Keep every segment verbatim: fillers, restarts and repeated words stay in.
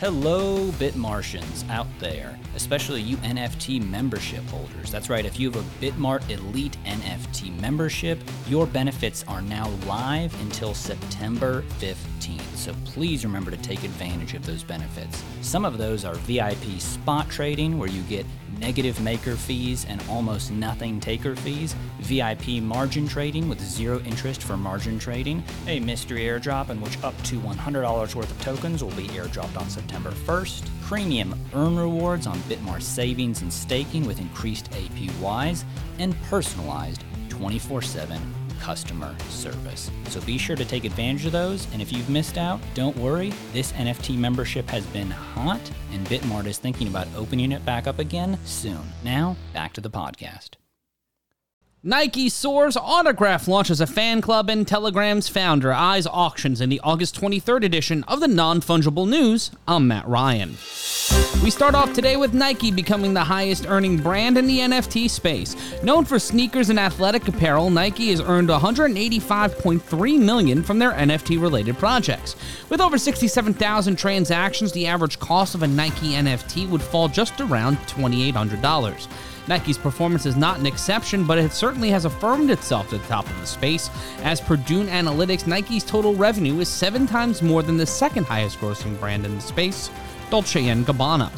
Hello, BitMartians out there, especially you N F T membership holders. That's right, if you have a BitMart Elite N F T membership, your benefits are now live until September fifteenth. So please remember to take advantage of those benefits. Some of those are V I P spot trading, where you get negative maker fees and almost nothing taker fees, V I P margin trading with zero interest for margin trading, a mystery airdrop in which up to one hundred dollars worth of tokens will be airdropped on September first, premium earn rewards on BitMart savings and staking with increased A P Ys, and personalized twenty-four seven customer service. So be sure to take advantage of those, and if you've missed out, don't worry, this N F T membership has been hot, and BitMart is thinking about opening it back up again soon. Now, back to the podcast. Nike soars. Autograph launches a fan club, and Telegram's founder eyes auctions in the August twenty-third edition of the Non-Fungible News. I'm Matt Ryan. We start off today with Nike becoming the highest earning brand in the N F T space. Known for sneakers and athletic apparel, Nike has earned one hundred eighty-five point three million dollars from their N F T-related projects. With over sixty-seven thousand transactions, the average cost of a Nike N F T would fall just around twenty-eight hundred dollars. Nike's performance is not an exception, but it certainly has affirmed itself at the top of the space. As per Dune Analytics, Nike's total revenue is seven times more than the second highest grossing brand in the space, Dolce and Gabbana.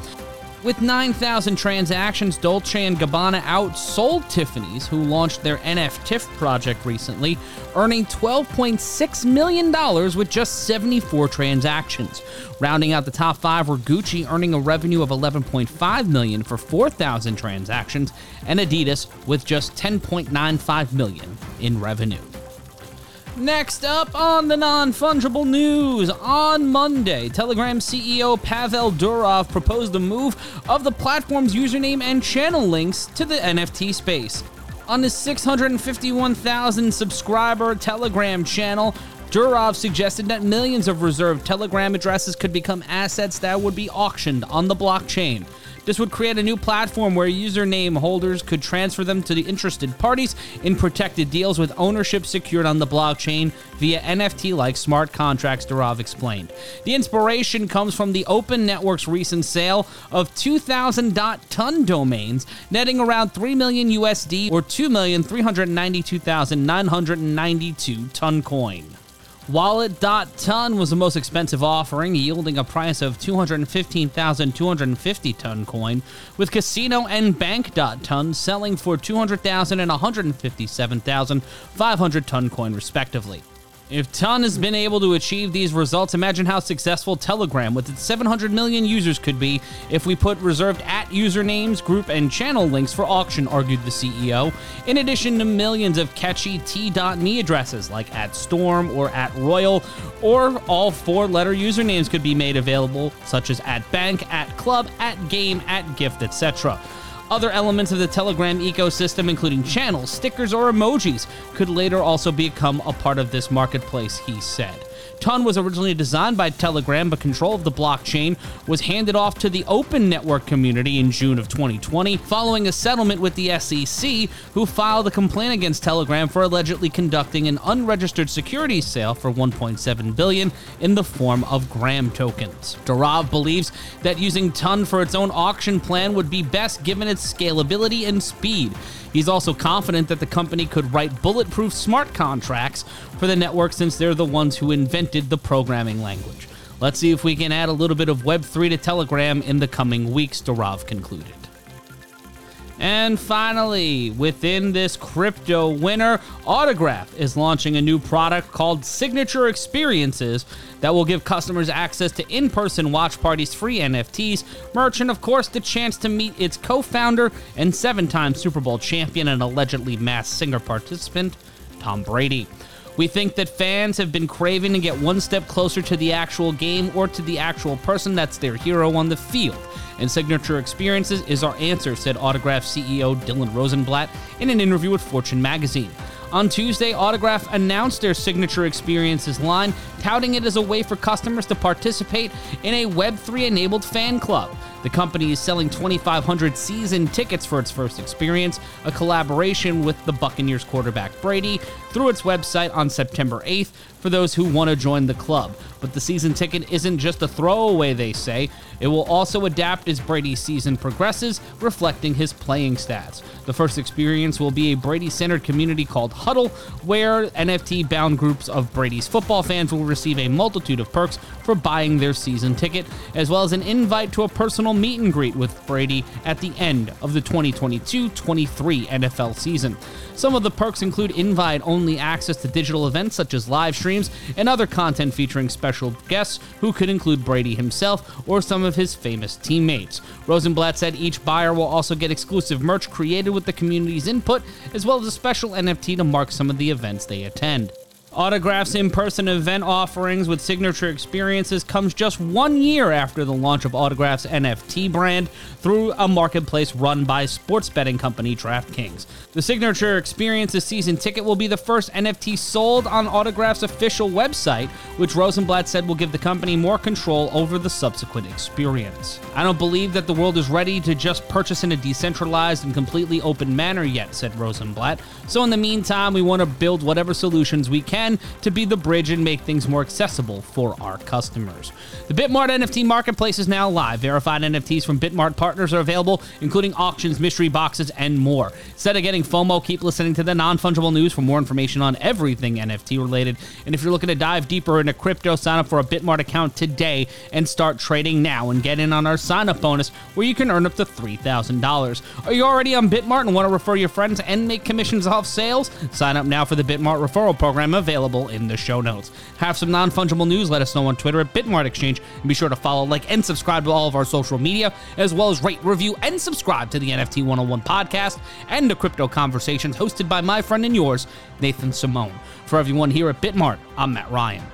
With nine thousand transactions, Dolce and Gabbana outsold Tiffany's, who launched their N F T project recently, earning twelve point six million dollars with just seventy-four transactions. Rounding out the top five were Gucci, earning a revenue of eleven point five million dollars for four thousand transactions, and Adidas with just ten point nine five million dollars in revenue. Next up on the Non-Fungible News, on Monday, Telegram C E O Pavel Durov proposed the move of the platform's username and channel links to the N F T space. On his six hundred fifty-one thousand subscriber Telegram channel, Durov suggested that millions of reserved Telegram addresses could become assets that would be auctioned on the blockchain. This would create a new platform where username holders could transfer them to the interested parties in protected deals with ownership secured on the blockchain via N F T-like smart contracts, Durov explained. The inspiration comes from the Open Network's recent sale of two thousand dot ton domains, netting around three million U S D or two million three hundred ninety-two thousand nine hundred ninety-two ton coin. Wallet.ton was the most expensive offering, yielding a price of two hundred fifteen thousand two hundred fifty ton coin, with Casino and Bank.ton selling for two hundred thousand and one hundred fifty-seven thousand five hundred ton coin, respectively. If Ton has been able to achieve these results, imagine how successful Telegram with its seven hundred million users could be if we put reserved at usernames, group, and channel links for auction, argued the C E O, in addition to millions of catchy T dot me addresses like at Storm or at Royal, or all four-letter usernames could be made available, such as at Bank, at Club, at Game, at Gift, et cetera. Other elements of the Telegram ecosystem, including channels, stickers, or emojis, could later also become a part of this marketplace, he said. Ton was originally designed by Telegram, but control of the blockchain was handed off to the Open Network community in June of twenty twenty, following a settlement with the S E C, who filed a complaint against Telegram for allegedly conducting an unregistered securities sale for one point seven billion dollars in the form of Gram tokens. Durov believes that using Ton for its own auction plan would be best given its scalability and speed. He's also confident that the company could write bulletproof smart contracts for the network, since they're the ones who invented the programming language. Let's see if we can add a little bit of Web three to Telegram in the coming weeks, Durov concluded. And finally, within this crypto winter, Autograph is launching a new product called Signature Experiences that will give customers access to in-person watch parties, free N F Ts, merch, and of course, the chance to meet its co-founder and seven-time Super Bowl champion and allegedly Masked Singer participant, Tom Brady. We think that fans have been craving to get one step closer to the actual game or to the actual person that's their hero on the field. And Signature Experiences is our answer, said Autograph C E O Dylan Rosenblatt in an interview with Fortune magazine. On Tuesday, Autograph announced their Signature Experiences line, touting it as a way for customers to participate in a Web three-enabled fan club. The company is selling twenty-five hundred season tickets for its first experience, a collaboration with the Buccaneers quarterback Brady, through its website on September eighth for those who want to join the club. But the season ticket isn't just a throwaway, they say. It will also adapt as Brady's season progresses, reflecting his playing stats. The first experience will be a Brady-centered community called Huddle, where N F T-bound groups of Brady's football fans will receive a multitude of perks for buying their season ticket, as well as an invite to a personal meet and greet with Brady at the end of the twenty twenty-two twenty-three N F L season. Some of the perks include invite-only access to digital events such as live streams and other content featuring special guests who could include Brady himself or some of his famous teammates. Rosenblatt said each buyer will also get exclusive merch created with the community's input, as well as a special N F T to mark some of the events they attend. Autograph's in-person event offerings with signature experiences comes just one year after the launch of Autograph's N F T brand through a marketplace run by sports betting company DraftKings. The signature experiences season ticket will be the first N F T sold on Autograph's official website, which Rosenblatt said will give the company more control over the subsequent experience. "I don't believe that the world is ready to just purchase in a decentralized and completely open manner yet," said Rosenblatt. "So in the meantime, we want to build whatever solutions we can to be the bridge and make things more accessible for our customers." The BitMart N F T marketplace is now live. Verified N F Ts from BitMart partners are available, including auctions, mystery boxes, and more. Instead of getting FOMO, keep listening to the Non-Fungible News for more information on everything N F T related. And if you're looking to dive deeper into crypto, sign up for a BitMart account today and start trading now, and get in on our sign-up bonus where you can earn up to three thousand dollars. Are you already on BitMart and want to refer your friends and make commissions off sales? Sign up now for the BitMart referral program available. available in the show notes. Have some non-fungible news? Let us know on Twitter at BitMart Exchange, and be sure to follow, like, and subscribe to all of our social media, as well as rate, review, and subscribe to the N F T one oh one podcast and the Crypto Conversations hosted by my friend and yours, Nathan Simone. For everyone here at BitMart, I'm Matt Ryan.